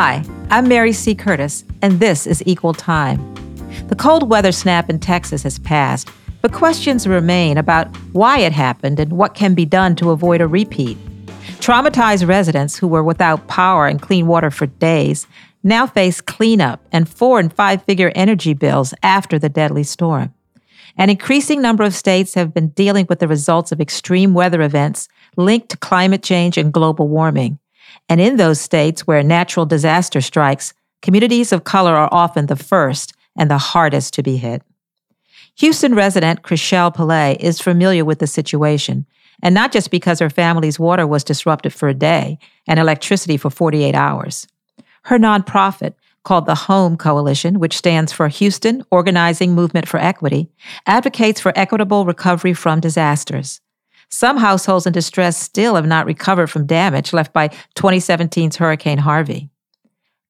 Hi, I'm Mary C. Curtis, and this is Equal Time. The cold weather snap in Texas has passed, but questions remain about why it happened and what can be done to avoid a repeat. Traumatized residents who were without power and clean water for days now face cleanup and 4- and 5-figure energy bills after the deadly storm. An increasing number of states have been dealing with the results of extreme weather events linked to climate change and global warming. And in those states where natural disaster strikes, communities of color are often the first and the hardest to be hit. Houston resident Chrishell Pillay is familiar with the situation, and not just because her family's water was disrupted for a day and electricity for 48 hours. Her nonprofit, called the HOME Coalition, which stands for Houston Organizing Movement for Equity, advocates for equitable recovery from disasters. Some households in distress still have not recovered from damage left by 2017's Hurricane Harvey.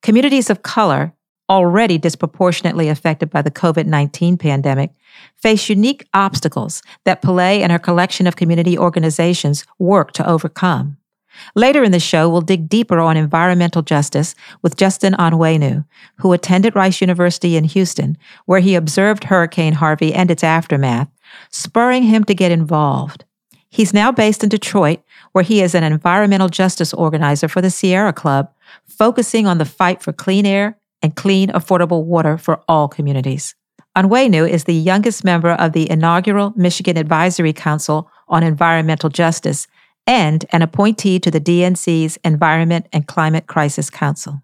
Communities of color, already disproportionately affected by the COVID-19 pandemic, face unique obstacles that Pillay and her collection of community organizations work to overcome. Later in the show, we'll dig deeper on environmental justice with Justin Onwenu, who attended Rice University in Houston, where he observed Hurricane Harvey and its aftermath, spurring him to get involved. He's now based in Detroit, where he is an environmental justice organizer for the Sierra Club, focusing on the fight for clean air and clean, affordable water for all communities. Onwenu is the youngest member of the inaugural Michigan Advisory Council on Environmental Justice and an appointee to the DNC's Environment and Climate Crisis Council.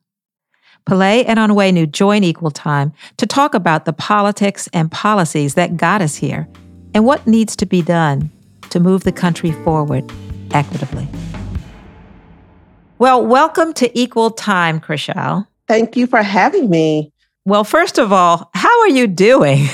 Pillay and Onwenu join Equal Time to talk about the politics and policies that got us here and what needs to be done to move the country forward equitably. Well, welcome to Equal Time, Chrishell. Thank you for having me. Well, first of all, how are you doing?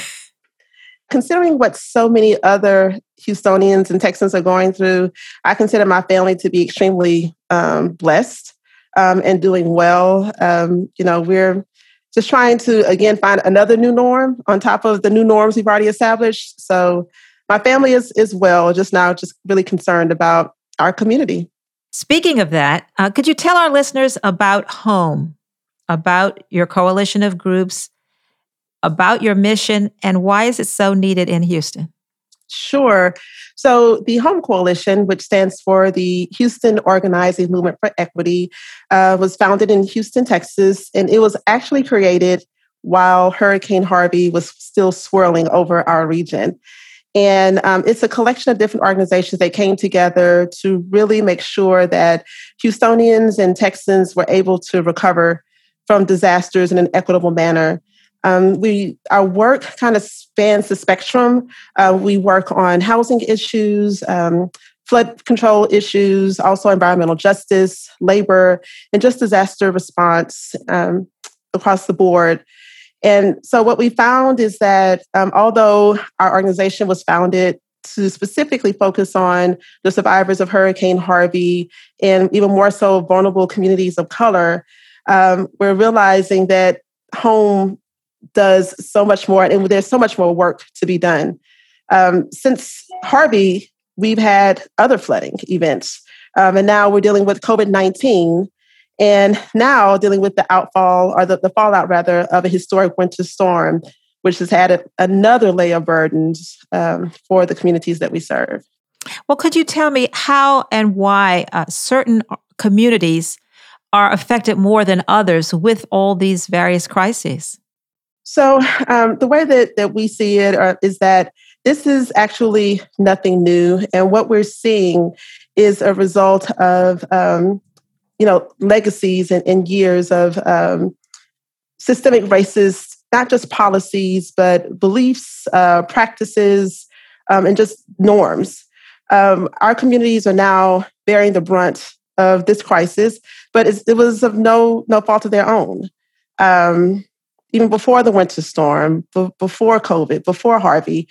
Considering what so many other Houstonians and Texans are going through, I consider my family to be extremely blessed and doing well. We're just trying to, again, find another new norm on top of the new norms we've already established. So my family is well, just really concerned about our community. Speaking of that, could you tell our listeners about HOME, about your coalition of groups, about your mission, and why is it so needed in Houston? Sure. So the HOME Coalition, which stands for the Houston Organizing Movement for Equity, was founded in Houston, Texas, and it was actually created while Hurricane Harvey was still swirling over our region. And it's a collection of different organizations that came together to really make sure that Houstonians and Texans were able to recover from disasters in an equitable manner. Our work kind of spans the spectrum. We work on housing issues, flood control issues, also environmental justice, labor, and just disaster response across the board. And so what we found is that although our organization was founded to specifically focus on the survivors of Hurricane Harvey and even more so vulnerable communities of color, we're realizing that HOME does so much more, and there's so much more work to be done. Since Harvey, we've had other flooding events, and now we're dealing with COVID-19. And now dealing with the fallout of a historic winter storm, which has had another layer of burdens for the communities that we serve. Well, could you tell me how and why certain communities are affected more than others with all these various crises? So the way that we see it is that this is actually nothing new. And what we're seeing is a result of legacies and years of systemic racist, not just policies, but beliefs, practices, and just norms. Our communities are now bearing the brunt of this crisis, but it was of no fault of their own. Even before the winter storm, before COVID, before Harvey,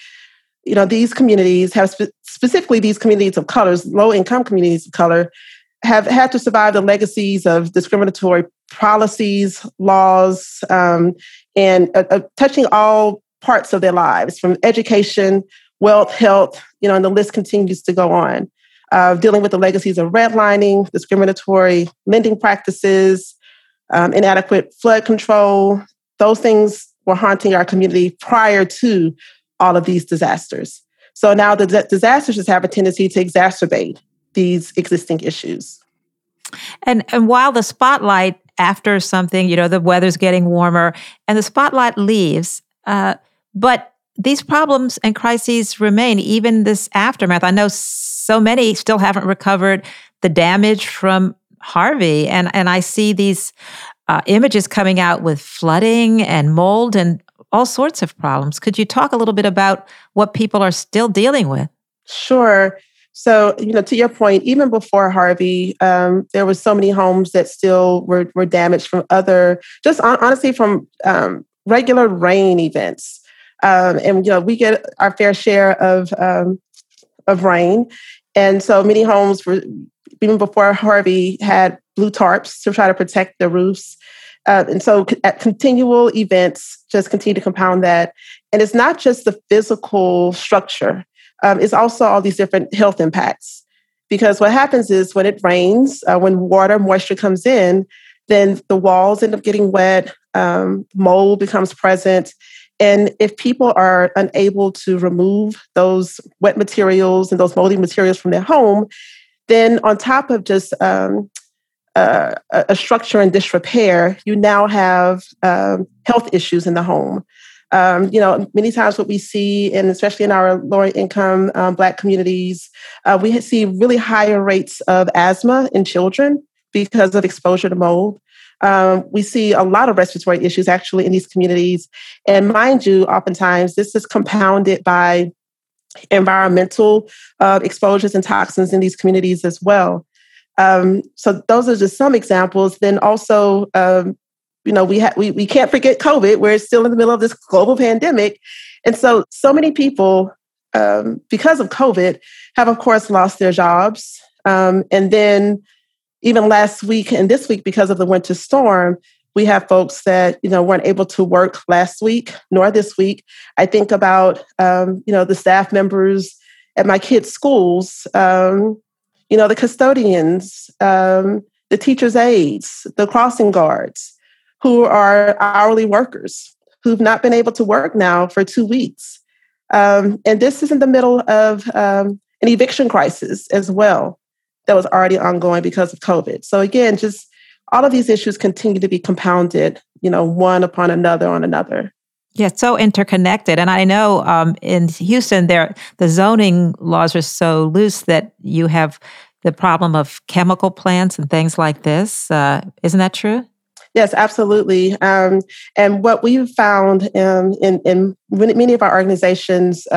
these communities have, specifically these communities of colors, low-income communities of color, have had to survive the legacies of discriminatory policies, laws, and touching all parts of their lives, from education, wealth, health, and the list continues to go on. Dealing with the legacies of redlining, discriminatory lending practices, inadequate flood control. Those things were haunting our community prior to all of these disasters. So now the disasters just have a tendency to exacerbate these existing issues. And while the spotlight after something, you know, the weather's getting warmer and the spotlight leaves, but these problems and crises remain even this aftermath. I know so many still haven't recovered the damage from Harvey, and I see these images coming out with flooding and mold and all sorts of problems. Could you talk a little bit about what people are still dealing with? Sure. So, you know, to your point, even before Harvey, there were so many homes that still were damaged from other, just honestly from regular rain events. And, you know, we get our fair share of rain. And so many homes were, even before Harvey, had blue tarps to try to protect the roofs. And so continual events just continue to compound that. And it's not just the physical structure. It's also all these different health impacts. Because what happens is when it rains, when moisture comes in, then the walls end up getting wet, mold becomes present. And if people are unable to remove those wet materials and those moldy materials from their home, then on top of just a structure in disrepair, you now have health issues in the home. You know, many times what we see, and especially in our lower income Black communities, we see really higher rates of asthma in children because of exposure to mold. We see a lot of respiratory issues actually in these communities. And mind you, oftentimes this is compounded by environmental exposures and toxins in these communities as well. So those are just some examples. Then also, you know, we can't forget COVID, where it's still in the middle of this global pandemic. And so many people, because of COVID, have, of course, lost their jobs. And then even last week and this week, because of the winter storm, we have folks that, you know, weren't able to work last week nor this week. I think about, you know, the staff members at my kids' schools, you know, the custodians, the teachers' aides, the crossing guards, who are hourly workers who've not been able to work now for 2 weeks. And this is in the middle of an eviction crisis as well that was already ongoing because of COVID. So again, just all of these issues continue to be compounded, you know, one upon another on another. Yeah, so interconnected. And I know in Houston, the zoning laws are so loose that you have the problem of chemical plants and things like this. Isn't that true? Yes, absolutely. And what we've found in many of our organizations,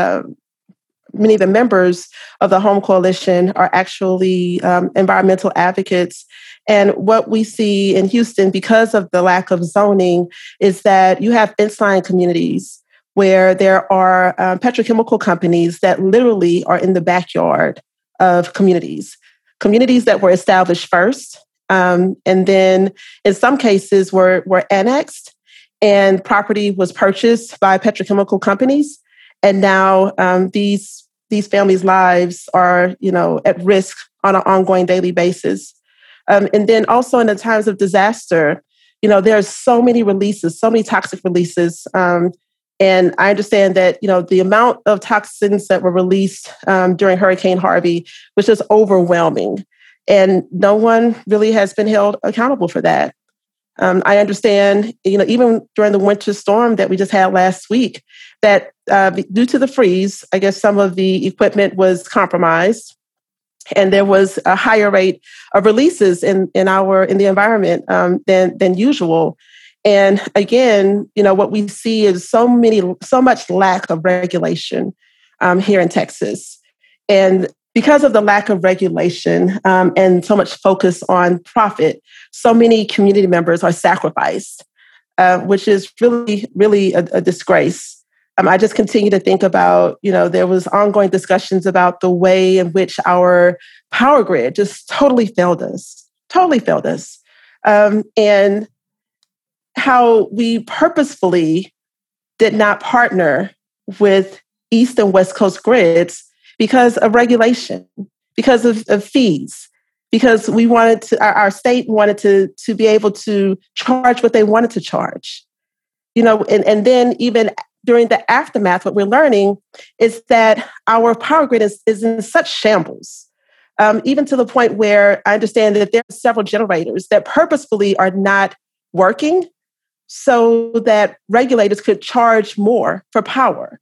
many of the members of the Home Coalition are actually environmental advocates. And what we see in Houston, because of the lack of zoning, is that you have inline communities where there are petrochemical companies that literally are in the backyard of communities that were established first. And then in some cases were annexed and property was purchased by petrochemical companies. And now these families' lives are, you know, at risk on an ongoing daily basis. And then also in the times of disaster, you know, there are so many toxic releases. And I understand that, you know, the amount of toxins that were released during Hurricane Harvey was just overwhelming. And no one really has been held accountable for that. I understand, you know, even during the winter storm that we just had last week, that due to the freeze, I guess some of the equipment was compromised, and there was a higher rate of releases in the environment than usual. And again, you know, what we see is so much lack of regulation here in Texas, and because of the lack of regulation and so much focus on profit, so many community members are sacrificed, which is really, really a disgrace. I just continue to think about, you know, there was ongoing discussions about the way in which our power grid just totally failed us, and how we purposefully did not partner with East and West Coast grids because of regulation, because of fees, because we wanted to, our state wanted to be able to charge what they wanted to charge. You know, and then even during the aftermath, what we're learning is that our power grid is in such shambles, even to the point where I understand that there are several generators that purposefully are not working so that regulators could charge more for power.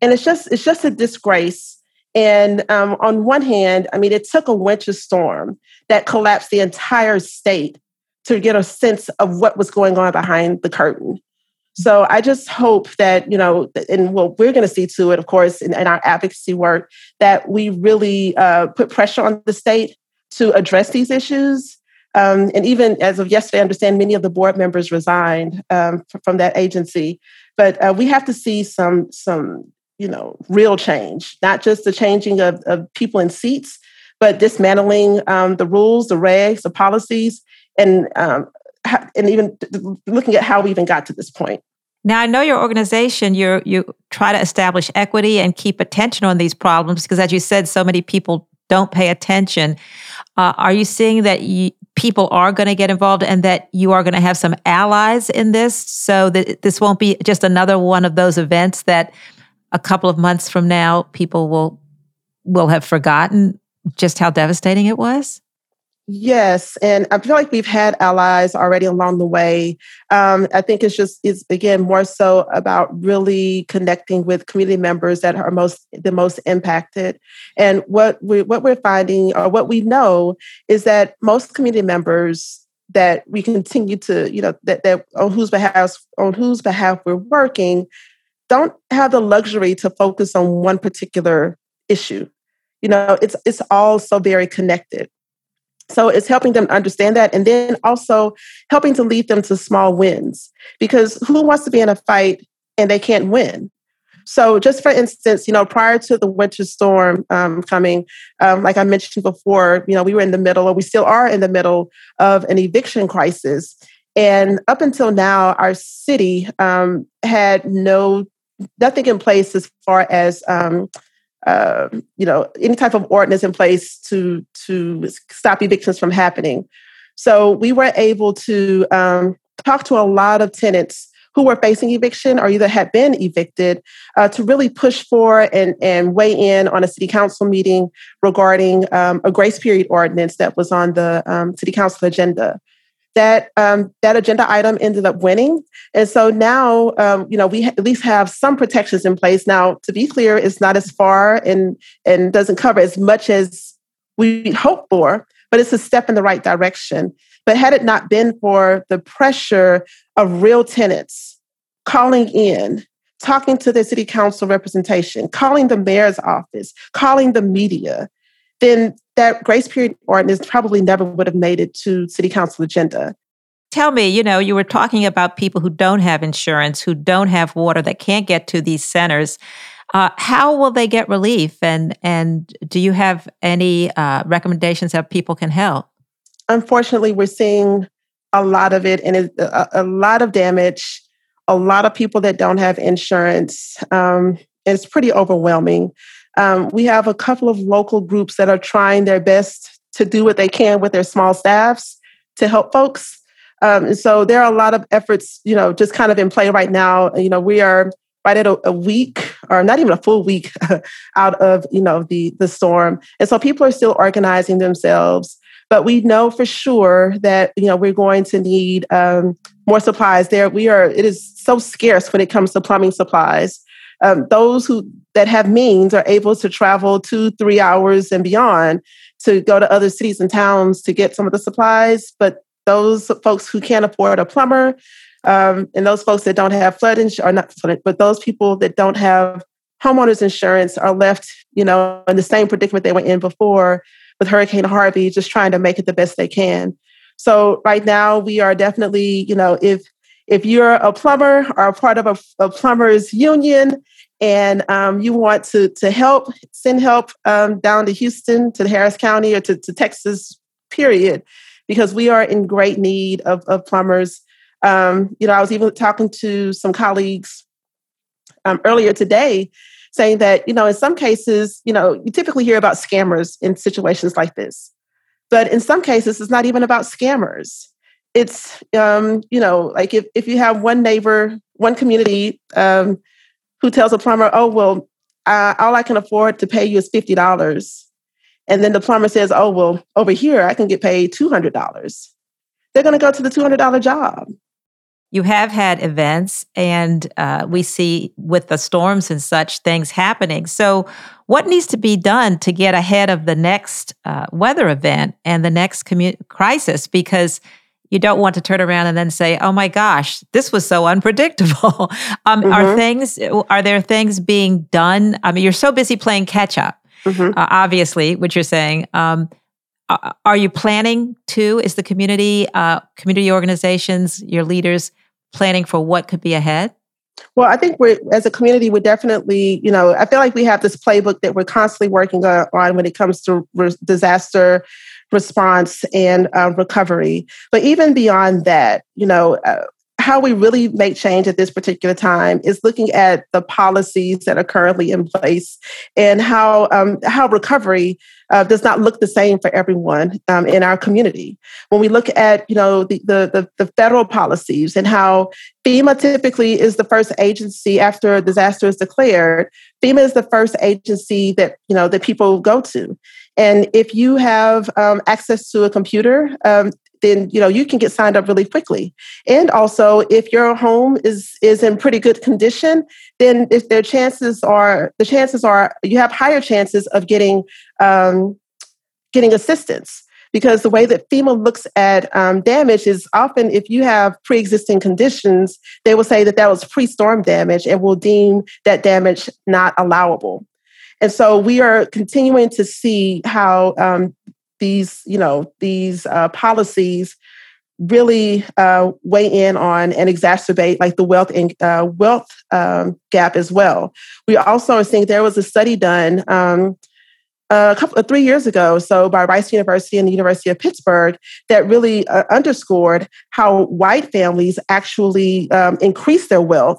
And it's just a disgrace. And on one hand, I mean, it took a winter storm that collapsed the entire state to get a sense of what was going on behind the curtain. So I just hope that, you know, and what we're going to see to it, of course, in our advocacy work, that we really put pressure on the state to address these issues. And even as of yesterday, I understand many of the board members resigned from that agency. But we have to see some, you know, real change, not just the changing of people in seats, but dismantling the rules, the regs, the policies, and even looking at how we even got to this point. Now, I know your organization, you try to establish equity and keep attention on these problems because, as you said, so many people don't pay attention. Are you seeing that people are going to get involved and that you are going to have some allies in this so that this won't be just another one of those events that a couple of months from now, people will have forgotten just how devastating it was? Yes. And I feel like we've had allies already along the way. I think it's again, more so about really connecting with community members that are the most impacted. And what we're finding, or what we know, is that most community members that we continue to, you know, that on whose behalf we're working, don't have the luxury to focus on one particular issue. You know, it's all so very connected. So it's helping them understand that, and then also helping to lead them to small wins, because who wants to be in a fight and they can't win? So just for instance, you know, prior to the winter storm coming, like I mentioned before, you know, we were in the middle, or we still are in the middle of an eviction crisis. And up until now, our city had nothing in place as far as you know, any type of ordinance in place to stop evictions from happening. So we were able to talk to a lot of tenants who were facing eviction or either had been evicted to really push for and weigh in on a city council meeting regarding a grace period ordinance that was on the city council agenda. That agenda item ended up winning. And so now, you know, we at least have some protections in place. Now, to be clear, it's not as far and doesn't cover as much as we hoped for, but it's a step in the right direction. But had it not been for the pressure of real tenants calling in, talking to their city council representation, calling the mayor's office, calling the media, then that grace period ordinance probably never would have made it to city council agenda. Tell me, you know, you were talking about people who don't have insurance, who don't have water, that can't get to these centers. How will they get relief? And do you have any recommendations how people can help? Unfortunately, we're seeing a lot of it, and a lot of damage, a lot of people that don't have insurance. It's pretty overwhelming. We have a couple of local groups that are trying their best to do what they can with their small staffs to help folks. And so there are a lot of efforts, you know, just kind of in play right now. You know, we are right at a week, or not even a full week out of, you know, the storm. And so people are still organizing themselves. But we know for sure that, you know, we're going to need more supplies there. It is so scarce when it comes to plumbing supplies. Those that have means are able to travel 2-3 hours and beyond to go to other cities and towns to get some of the supplies. But those folks who can't afford a plumber, and those folks that don't have flood insurance, or not flood, but those people that don't have homeowners insurance are left, you know, in the same predicament they were in before with Hurricane Harvey, just trying to make it the best they can. So right now we are definitely, you know, if you're a plumber or a part of a plumber's union and you want to help, send help down to Houston, to Harris County, or to Texas, period, because we are in great need of plumbers. You know, I was even talking to some colleagues earlier today saying that, you know, in some cases, you know, you typically hear about scammers in situations like this. But in some cases, it's not even about scammers. It's, like if you have one neighbor, one community who tells a plumber, oh, well, all I can afford to pay you is $50. And then the plumber says, oh, well, over here, I can get paid $200. They're going to go to the $200 job. You have had events, and we see with the storms and such things happening. So what needs to be done to get ahead of the next weather event and the next crisis? Because you don't want to turn around and then say, oh my gosh, this was so unpredictable. Are there things being done? I mean, you're so busy playing catch up, obviously, what you're saying. Are you planning to? Is the community organizations, your leaders, planning for what could be ahead? Well, I think as a community, we're definitely, I feel like we have this playbook that we're constantly working on when it comes to disaster response and recovery. But even beyond that, how we really make change at this particular time is looking at the policies that are currently in place and how recovery does not look the same for everyone in our community. When we look at the federal policies and how FEMA typically is the first agency after a disaster is declared, FEMA is the first agency that that people go to, and if you have access to a computer. Then you can get signed up really quickly. And also, if your home is in pretty good condition, then if the chances are you have higher chances of getting assistance. Because the way that FEMA looks at damage is often if you have pre-existing conditions, they will say that was pre-storm damage and will deem that damage not allowable. And so we are continuing to see how these policies really weigh in on and exacerbate like the wealth gap as well. We also are seeing there was a study done 3 years ago, so by Rice University and the University of Pittsburgh, that really underscored how white families actually increase their wealth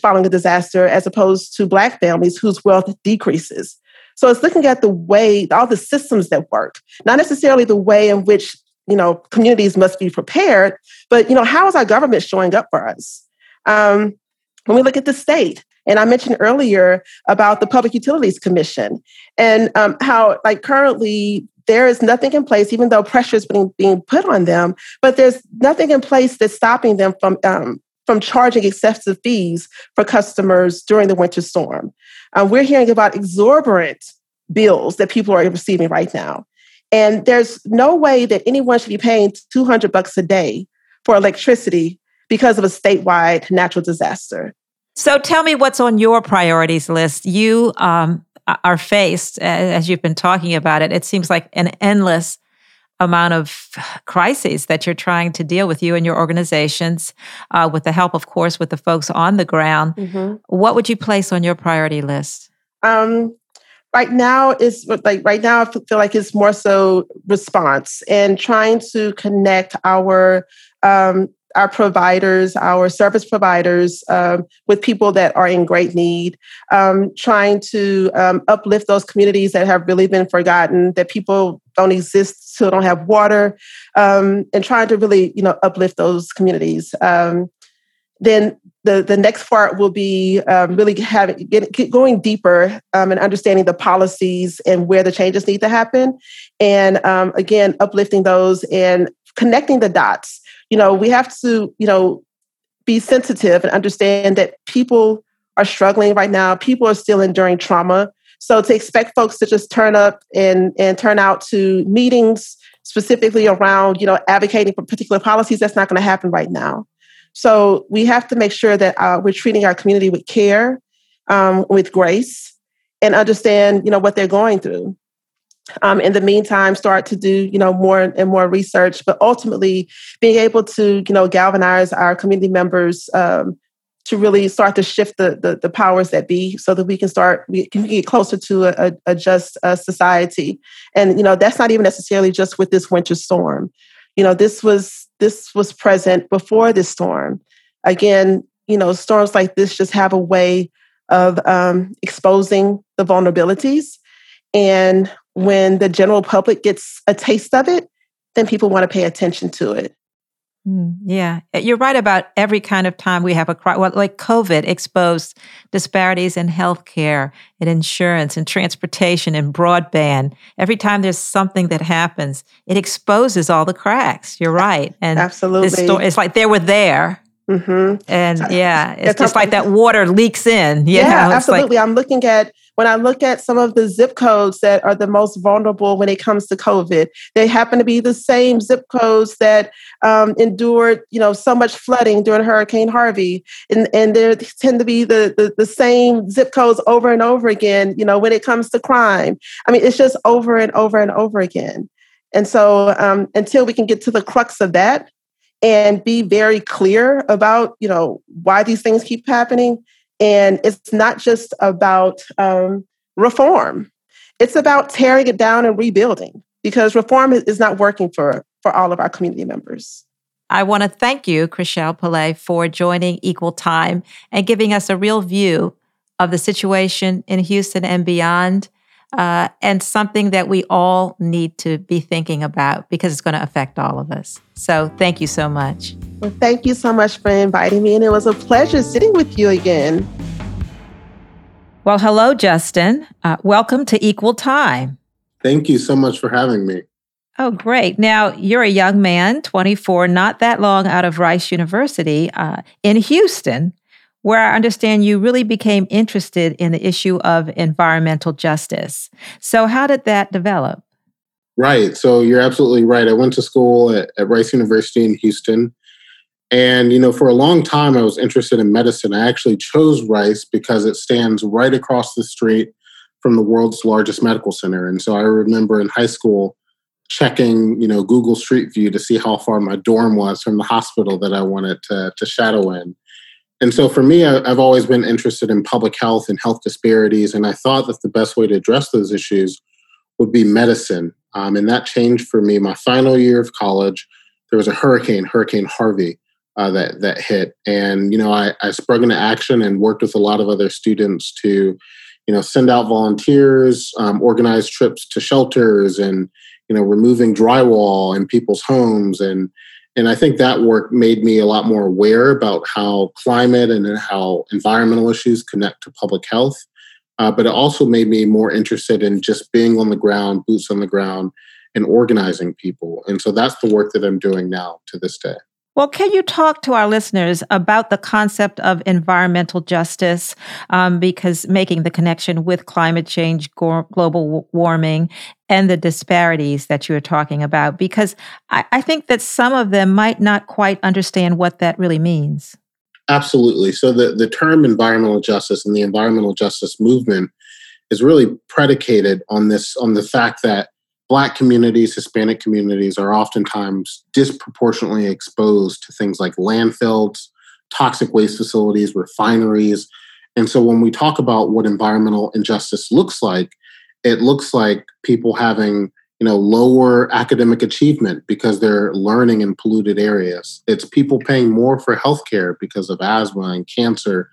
following a disaster, as opposed to Black families whose wealth decreases. So it's looking at the way, all the systems that work, not necessarily the way in which, communities must be prepared, but, how is our government showing up for us? When we look at the state, and I mentioned earlier about the Public Utilities Commission and how like currently there is nothing in place, even though pressure is being put on them, but there's nothing in place that's stopping them from charging excessive fees for customers during the winter storm. We're hearing about exorbitant bills that people are receiving right now. And there's no way that anyone should be paying $200 a day for electricity because of a statewide natural disaster. So tell me what's on your priorities list. You are faced, as you've been talking about it, it seems like an endless amount of crises that you're trying to deal with, you and your organizations, with the help, of course, with the folks on the ground. Mm-hmm. What would you place on your priority list? Right now, I feel like it's more so response and trying to connect our providers, our service providers, with people that are in great need, trying to uplift those communities that have really been forgotten, that people don't exist, so don't have water, and trying to really, uplift those communities. Then the next part will be really going deeper and understanding the policies and where the changes need to happen. And again, uplifting those and connecting the dots. We have to, be sensitive and understand that people are struggling right now. People are still enduring trauma. So to expect folks to just turn up and turn out to meetings specifically around, advocating for particular policies, that's not going to happen right now. So we have to make sure that we're treating our community with care, with grace, and understand, what they're going through. In the meantime, start to do, more and more research, but ultimately being able to, galvanize our community members to really start to shift the powers that be, so that we can get closer to a just society. And, that's not even necessarily just with this winter storm. This was present before this storm. Again, storms like this just have a way of exposing the vulnerabilities. And when the general public gets a taste of it, then people want to pay attention to it. Yeah, you're right about every kind of time we have a crisis. Well, like COVID exposed disparities in healthcare, in insurance, in transportation, in broadband. Every time there's something that happens, it exposes all the cracks. You're right, and absolutely, it's like they were there. Mm-hmm. And yeah, it's just like that water leaks in. You know, absolutely. Like, when I look at some of the zip codes that are the most vulnerable when it comes to COVID, they happen to be the same zip codes that endured, so much flooding during Hurricane Harvey. And there tend to be the same zip codes over and over again, when it comes to crime. I mean, it's just over and over and over again. And so until we can get to the crux of that, and be very clear about, why these things keep happening. And it's not just about reform. It's about tearing it down and rebuilding, because reform is not working for all of our community members. I want to thank you, Chrishell Pillay, for joining Equal Time and giving us a real view of the situation in Houston and beyond, and something that we all need to be thinking about because it's going to affect all of us. So thank you so much. Well, thank you so much for inviting me, and it was a pleasure sitting with you again. Well, hello, Justin. Welcome to Equal Time. Thank you so much for having me. Oh, great. Now, you're a young man, 24, not that long out of Rice University in Houston, where I understand you really became interested in the issue of environmental justice. So how did that develop? Right. So you're absolutely right. I went to school at Rice University in Houston. And, for a long time, I was interested in medicine. I actually chose Rice because it stands right across the street from the world's largest medical center. And so I remember in high school checking, Google Street View to see how far my dorm was from the hospital that I wanted to shadow in. And so for me, I've always been interested in public health and health disparities, and I thought that the best way to address those issues would be medicine. And that changed for me. My final year of college, there was a hurricane, Hurricane Harvey, that hit. And, I sprung into action and worked with a lot of other students to, send out volunteers, organize trips to shelters and, removing drywall in people's homes. And I think that work made me a lot more aware about how climate and how environmental issues connect to public health. But it also made me more interested in just being on the ground, boots on the ground, and organizing people. And so that's the work that I'm doing now to this day. Well, can you talk to our listeners about the concept of environmental justice, because making the connection with climate change, global warming, and the disparities that you were talking about? Because I think that some of them might not quite understand what that really means. Absolutely. So the term environmental justice and the environmental justice movement is really predicated on the fact that Black communities, Hispanic communities are oftentimes disproportionately exposed to things like landfills, toxic waste facilities, refineries. And so when we talk about what environmental injustice looks like, it looks like people having, lower academic achievement because they're learning in polluted areas. It's people paying more for healthcare because of asthma and cancer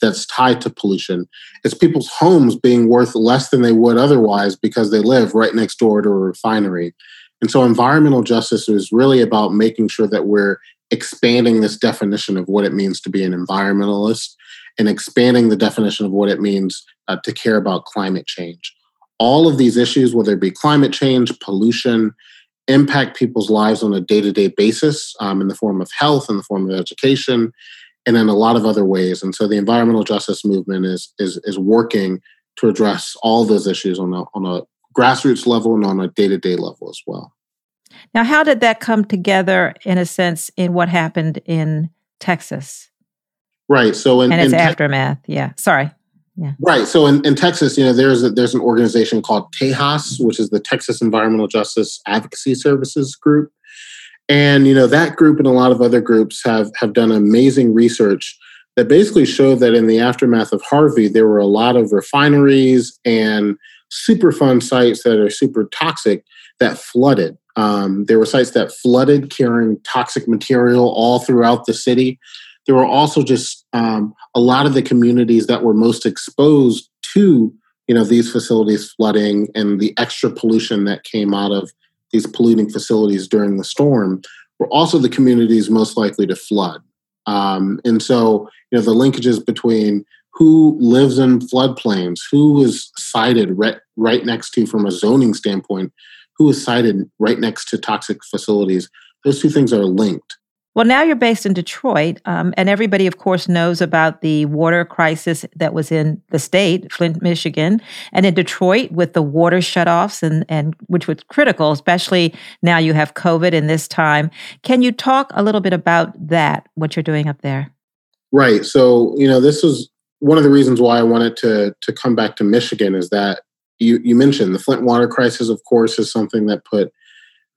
that's tied to pollution. It's people's homes being worth less than they would otherwise because they live right next door to a refinery. And so environmental justice is really about making sure that we're expanding this definition of what it means to be an environmentalist and expanding the definition of what it means to care about climate change. All of these issues, whether it be climate change, pollution, impact people's lives on a day-to-day basis in the form of health, in the form of education, and in a lot of other ways. And so the environmental justice movement is working to address all those issues on a grassroots level and on a day-to-day level as well. Now, how did that come together, in a sense, in what happened in Texas? Right. So in its aftermath. Yeah. Sorry. Yeah. Right. So in Texas, there's an organization called TEHAS, which is the Texas Environmental Justice Advocacy Services Group. And, that group and a lot of other groups have done amazing research that basically showed that in the aftermath of Harvey, there were a lot of refineries and Superfund sites that are super toxic that flooded. There were sites that flooded carrying toxic material all throughout the city. There were also just a lot of the communities that were most exposed to you know, these facilities flooding and the extra pollution that came out of these polluting facilities during the storm were also the communities most likely to flood. And so, you know, the linkages between who lives in floodplains, who is sited right next to, from a zoning standpoint, who is sited right next to toxic facilities, those two things are linked. Well, now you're based in Detroit, and everybody, of course, knows about the water crisis that was in the state, Flint, Michigan, and in Detroit with the water shutoffs, and which was critical, especially now you have COVID in this time. Can you talk a little bit about that, what you're doing up there? Right. So, you know, this is one of the reasons why I wanted to come back to Michigan is that you mentioned the Flint water crisis, of course, is something that put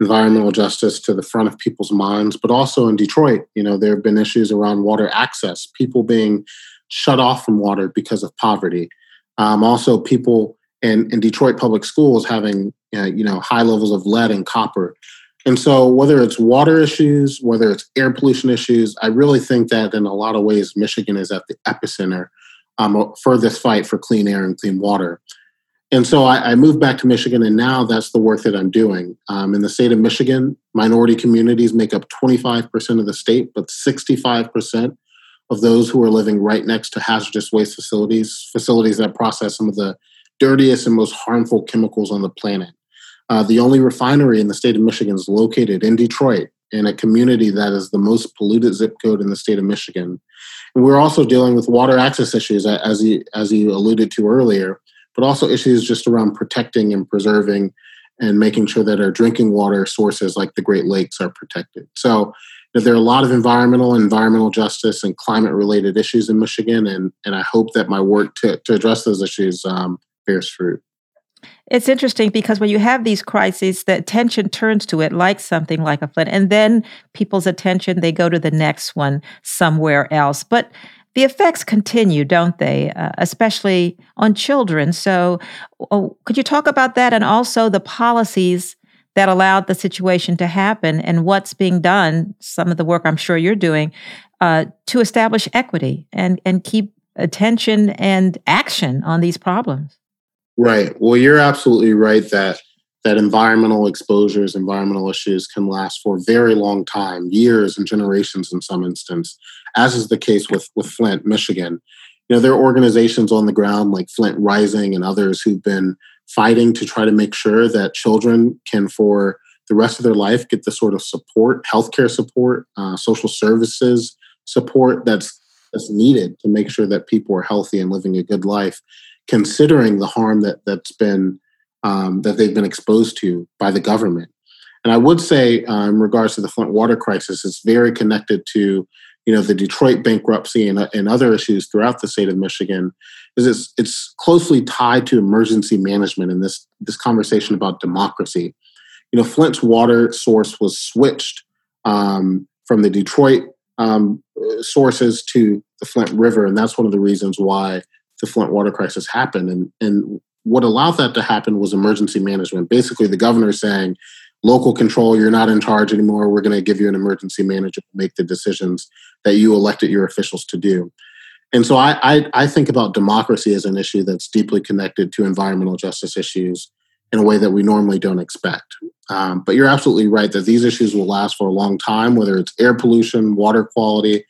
environmental justice to the front of people's minds, but also in Detroit, you know, there have been issues around water access, people being shut off from water because of poverty. Also, people in Detroit public schools having, you know, high levels of lead and copper. And so whether it's water issues, whether it's air pollution issues, I really think that in a lot of ways, Michigan is at the epicenter for this fight for clean air and clean water. And so I moved back to Michigan, and now that's the work that I'm doing. In the state of Michigan, minority communities make up 25% of the state, but 65% of those who are living right next to hazardous waste facilities, facilities that process some of the dirtiest and most harmful chemicals on the planet. The only refinery in the state of Michigan is located in Detroit, in a community that is the most polluted zip code in the state of Michigan. And we're also dealing with water access issues, as you alluded to earlier, but also issues just around protecting and preserving and making sure that our drinking water sources like the Great Lakes are protected. So there are a lot of environmental justice and climate-related issues in Michigan, and I hope that my work to address those issues bears fruit. It's interesting because when you have these crises, the attention turns to it like something like a flood, and then people's attention, they go to the next one somewhere else. But the effects continue, don't they, especially on children? So could you talk about that and also the policies that allowed the situation to happen and what's being done, some of the work I'm sure you're doing, to establish equity and keep attention and action on these problems? Right. Well, you're absolutely right that environmental exposures, environmental issues can last for a very long time, years and generations in some instance, as is the case with Flint, Michigan. You know, there are organizations on the ground like Flint Rising and others who've been fighting to try to make sure that children can, for the rest of their life, get the sort of support, healthcare support, social services support that's needed to make sure that people are healthy and living a good life, considering the harm that's been that they've been exposed to by the government. And I would say in regards to the Flint water crisis, it's very connected to, you know, the Detroit bankruptcy and other issues throughout the state of Michigan, is it's closely tied to emergency management and this conversation about democracy. You know, Flint's water source was switched from the Detroit sources to the Flint River. And that's one of the reasons why the Flint water crisis happened. And what allowed that to happen was emergency management. Basically, the governor saying, local control, you're not in charge anymore. We're going to give you an emergency manager to make the decisions that you elected your officials to do. And so I think about democracy as an issue that's deeply connected to environmental justice issues in a way that we normally don't expect. But you're absolutely right that these issues will last for a long time, whether it's air pollution, water quality.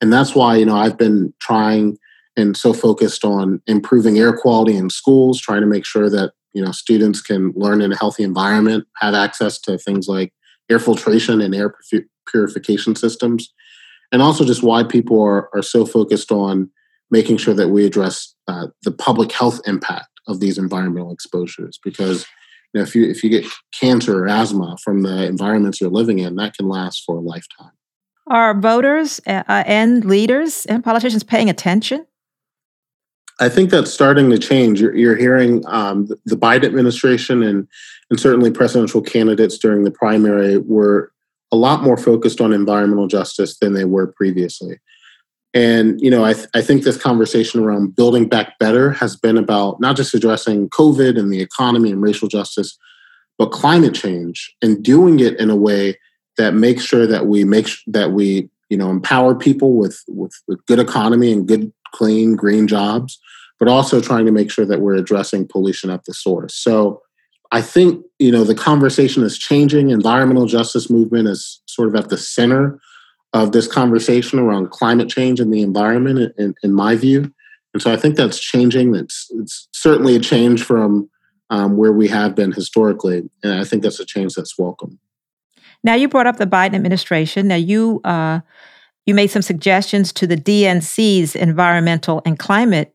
And that's why, you know, I've been trying and so focused on improving air quality in schools, trying to make sure that, you know, students can learn in a healthy environment, have access to things like air filtration and air purification systems, and also just why people are so focused on making sure that we address the public health impact of these environmental exposures. Because, you know, if you get cancer or asthma from the environments you're living in, that can last for a lifetime. Are voters and leaders and politicians paying attention? I think that's starting to change. You're hearing the Biden administration and certainly presidential candidates during the primary were a lot more focused on environmental justice than they were previously. And, you know, I think this conversation around building back better has been about not just addressing COVID and the economy and racial justice, but climate change and doing it in a way that makes sure that we empower people with good economy and good, clean, green jobs, but also trying to make sure that we're addressing pollution at the source. So I think, you know, the conversation is changing. Environmental justice movement is sort of at the center of this conversation around climate change and the environment, in my view. And so I think that's changing. It's certainly a change from where we have been historically. And I think that's a change that's welcome. Now, you brought up the Biden administration. Now, you made some suggestions to the DNC's Environmental and Climate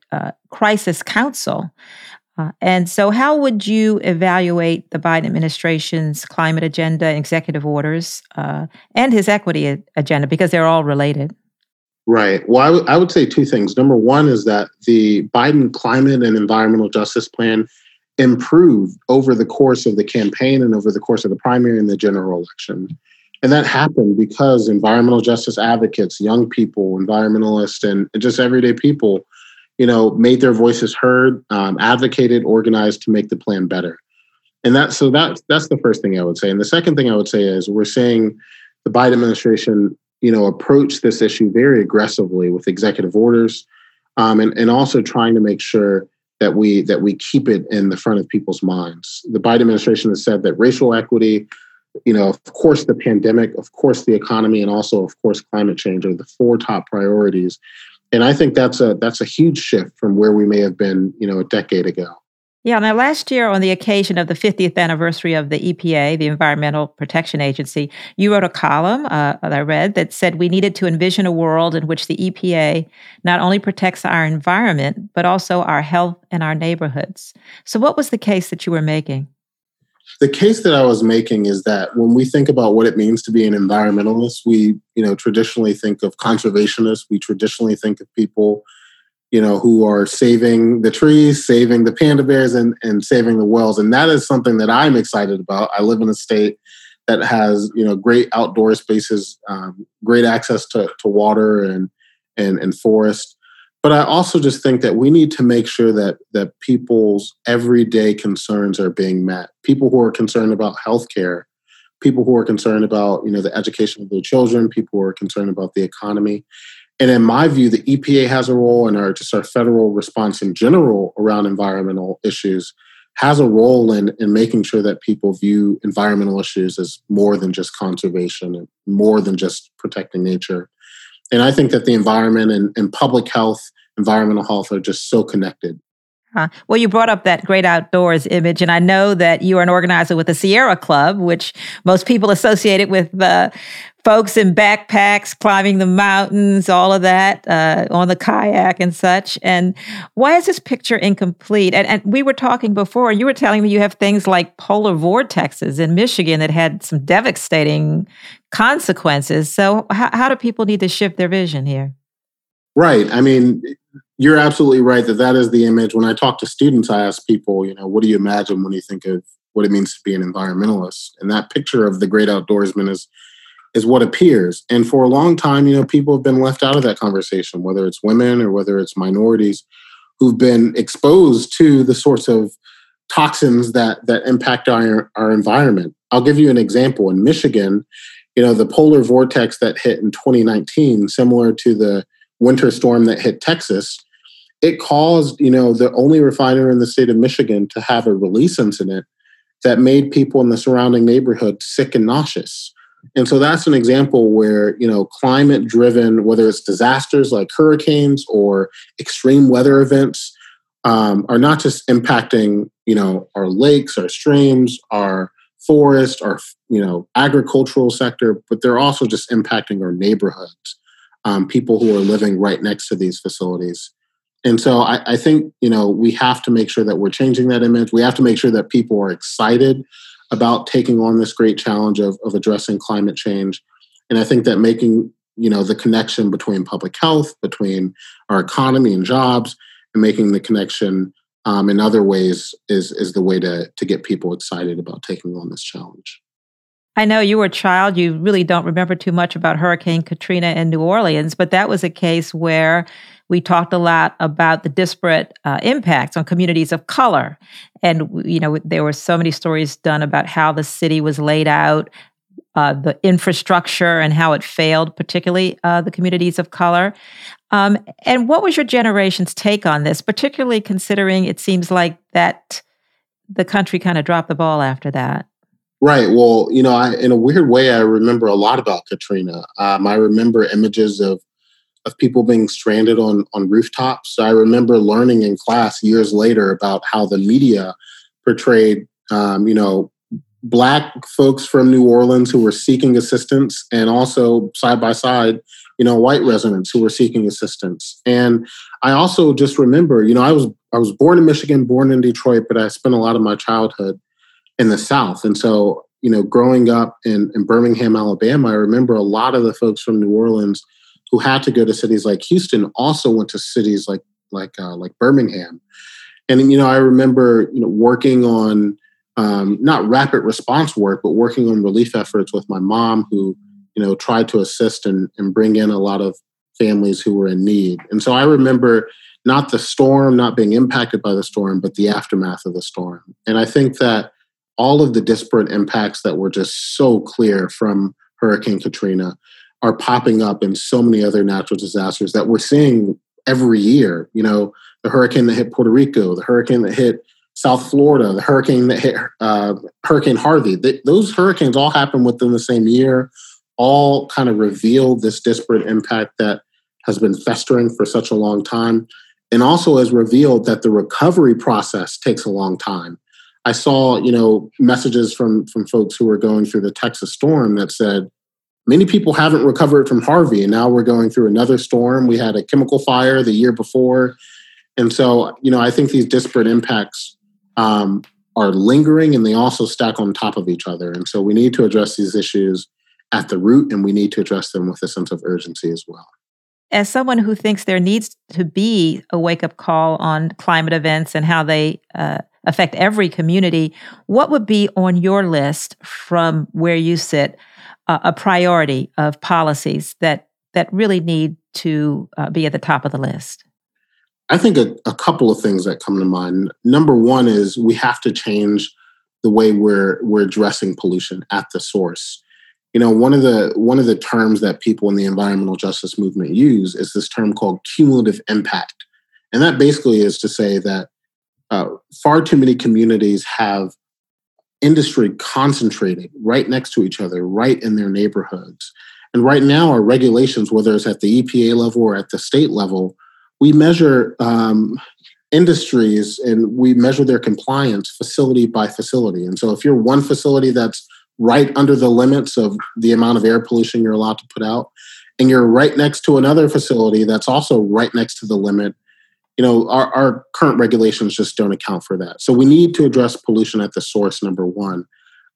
Crisis Council. And so how would you evaluate the Biden administration's climate agenda, executive orders, and his equity agenda, because they're all related? Right. Well, I would say two things. Number one is that the Biden Climate and Environmental Justice Plan improved over the course of the campaign and over the course of the primary and the general election. And that happened because environmental justice advocates, young people, environmentalists, and just everyday people, you know, made their voices heard, advocated, organized to make the plan better. And that's the first thing I would say. And the second thing I would say is we're seeing the Biden administration, you know, approach this issue very aggressively with executive orders, and also trying to make sure that we keep it in the front of people's minds. The Biden administration has said that racial equity, you know, of course, the pandemic, of course, the economy, and also, of course, climate change are the four top priorities. And I think that's a huge shift from where we may have been, you know, a decade ago. Yeah. Now, last year, on the occasion of the 50th anniversary of the EPA, the Environmental Protection Agency, you wrote a column that I read that said we needed to envision a world in which the EPA not only protects our environment, but also our health and our neighborhoods. So what was the case that you were making? The case that I was making is that when we think about what it means to be an environmentalist, we, you know, traditionally think of conservationists. We traditionally think of people, you know, who are saving the trees, saving the panda bears, and saving the whales. And that is something that I'm excited about. I live in a state that has, you know, great outdoor spaces, great access to water and forest. But I also just think that we need to make sure that people's everyday concerns are being met. People who are concerned about healthcare, people who are concerned about, you know, the education of their children, people who are concerned about the economy. And in my view, the EPA has a role, and our federal response in general around environmental issues has a role in making sure that people view environmental issues as more than just conservation and more than just protecting nature. And I think that the environment and public health, environmental health are just so connected. Well, you brought up that great outdoors image, and I know that you are an organizer with the Sierra Club, which most people associate it with folks in backpacks, climbing the mountains, all of that, on the kayak and such. And why is this picture incomplete? And we were talking before, and you were telling me you have things like polar vortexes in Michigan that had some devastating consequences. So how do people need to shift their vision here? Right. I mean, you're absolutely right that is the image. When I talk to students, I ask people, you know, what do you imagine when you think of what it means to be an environmentalist? And that picture of the great outdoorsman is what appears. And for a long time, you know, people have been left out of that conversation, whether it's women or whether it's minorities who've been exposed to the sorts of toxins that impact our environment. I'll give you an example. In Michigan, you know, the polar vortex that hit in 2019, similar to the winter storm that hit Texas, it caused, you know, the only refiner in the state of Michigan to have a release incident that made people in the surrounding neighborhood sick and nauseous. And so that's an example where, you know, climate-driven, whether it's disasters like hurricanes or extreme weather events, are not just impacting, you know, our lakes, our streams, our forest, our, you know, agricultural sector, but they're also just impacting our neighborhoods, people who are living right next to these facilities. And so I think, you know, we have to make sure that we're changing that image. We have to make sure that people are excited about taking on this great challenge of addressing climate change. And I think that making, you know, the connection between public health, between our economy and jobs, and making the connection in other ways is the way to get people excited about taking on this challenge. I know you were a child, you really don't remember too much about Hurricane Katrina in New Orleans, but that was a case where we talked a lot about the disparate impacts on communities of color. And, you know, there were so many stories done about how the city was laid out, the infrastructure and how it failed, particularly the communities of color. And what was your generation's take on this, particularly considering it seems like that the country kind of dropped the ball after that? Right. Well, you know, in a weird way, I remember a lot about Katrina. I remember images of people being stranded on rooftops. I remember learning in class years later about how the media portrayed, you know, Black folks from New Orleans who were seeking assistance, and also side by side, you know, white residents who were seeking assistance. And I also just remember, you know, I was born in Michigan, born in Detroit, but I spent a lot of my childhood in the South. And so, you know, growing up in Birmingham, Alabama, I remember a lot of the folks from New Orleans who had to go to cities like Houston also went to cities like Birmingham. And, you know, I remember, you know, working on not rapid response work, but working on relief efforts with my mom, who, you know, tried to assist and bring in a lot of families who were in need. And so I remember not the storm, not being impacted by the storm, but the aftermath of the storm. And I think that all of the disparate impacts that were just so clear from Hurricane Katrina are popping up in so many other natural disasters that we're seeing every year. You know, the hurricane that hit Puerto Rico, the hurricane that hit South Florida, the hurricane that hit Hurricane Harvey. Those hurricanes all happened within the same year, all kind of revealed this disparate impact that has been festering for such a long time, and also has revealed that the recovery process takes a long time. I saw, you know, messages from folks who were going through the Texas storm that said, many people haven't recovered from Harvey, and now we're going through another storm. We had a chemical fire the year before. And so, you know, I think these disparate impacts are lingering, and they also stack on top of each other. And so we need to address these issues at the root, and we need to address them with a sense of urgency as well. As someone who thinks there needs to be a wake-up call on climate events and how they affect every community, what would be on your list from where you sit a priority of policies that really need to be at the top of the list? I think a couple of things that come to mind. Number one is we have to change the way we're addressing pollution at the source. You know, one of the terms that people in the environmental justice movement use is this term called cumulative impact. And that basically is to say that far too many communities have industry concentrated right next to each other, right in their neighborhoods. And right now, our regulations, whether it's at the EPA level or at the state level, we measure industries and we measure their compliance facility by facility. And so if you're one facility that's right under the limits of the amount of air pollution you're allowed to put out, and you're right next to another facility that's also right next to the limit, you know, our current regulations just don't account for that. So we need to address pollution at the source, number one.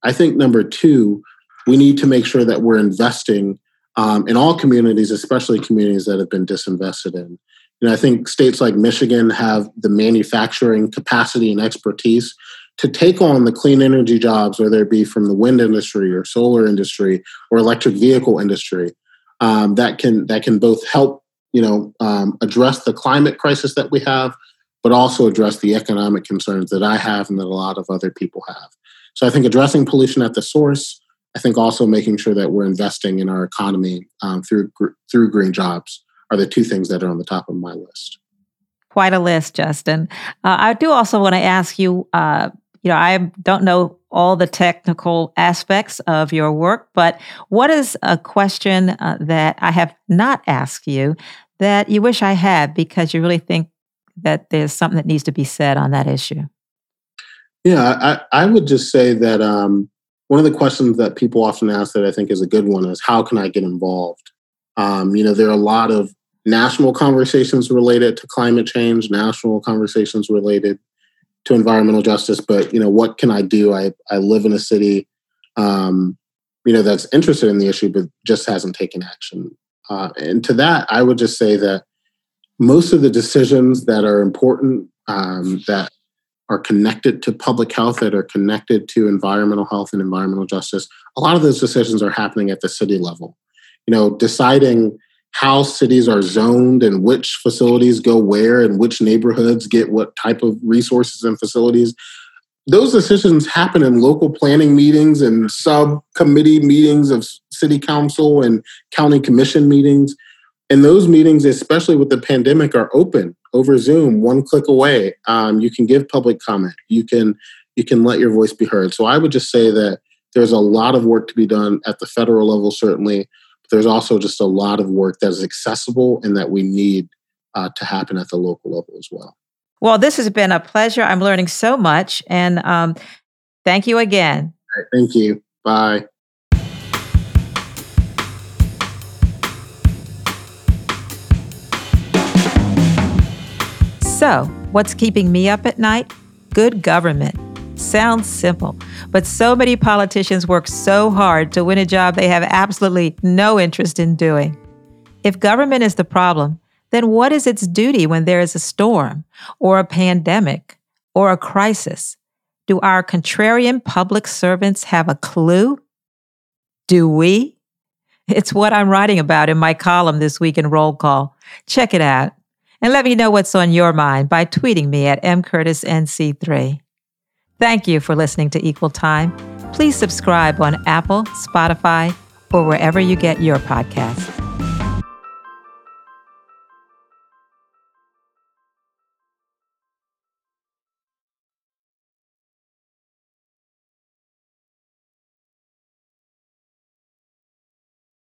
I think number two, we need to make sure that we're investing in all communities, especially communities that have been disinvested in. You know, I think states like Michigan have the manufacturing capacity and expertise to take on the clean energy jobs, whether it be from the wind industry or solar industry or electric vehicle industry, that can both help, you know, address the climate crisis that we have, but also address the economic concerns that I have and that a lot of other people have. So I think addressing pollution at the source, I think also making sure that we're investing in our economy through green jobs are the two things that are on the top of my list. Quite a list, Justin. I do also want to ask you, you know, I don't know all the technical aspects of your work, but what is a question that I have not asked you that you wish I had, because you really think that there's something that needs to be said on that issue? Yeah, I would just say that one of the questions that people often ask that I think is a good one is, how can I get involved? You know, there are a lot of national conversations related to climate change, national conversations related to environmental justice, but, you know, what can I do? I live in a city, you know, that's interested in the issue, but just hasn't taken action. And to that, I would just say that most of the decisions that are important, that are connected to public health, that are connected to environmental health and environmental justice, a lot of those decisions are happening at the city level. You know, deciding how cities are zoned and which facilities go where and which neighborhoods get what type of resources and facilities. those decisions happen in local planning meetings and subcommittee meetings of city council and county commission meetings. And those meetings, especially with the pandemic, are open over Zoom, one click away. You can give public comment. You can let your voice be heard. So I would just say that there's a lot of work to be done at the federal level, certainly. But there's also just a lot of work that is accessible and that we need to happen at the local level as well. Well, this has been a pleasure. I'm learning so much. And thank you again. All right, thank you. Bye. So, what's keeping me up at night? Good government. Sounds simple, but so many politicians work so hard to win a job they have absolutely no interest in doing. If government is the problem, then what is its duty when there is a storm or a pandemic or a crisis? Do our contrarian public servants have a clue? Do we? It's what I'm writing about in my column this week in Roll Call. Check it out. And let me know what's on your mind by tweeting me at mcurtisnc3. Thank you for listening to Equal Time. Please subscribe on Apple, Spotify, or wherever you get your podcasts.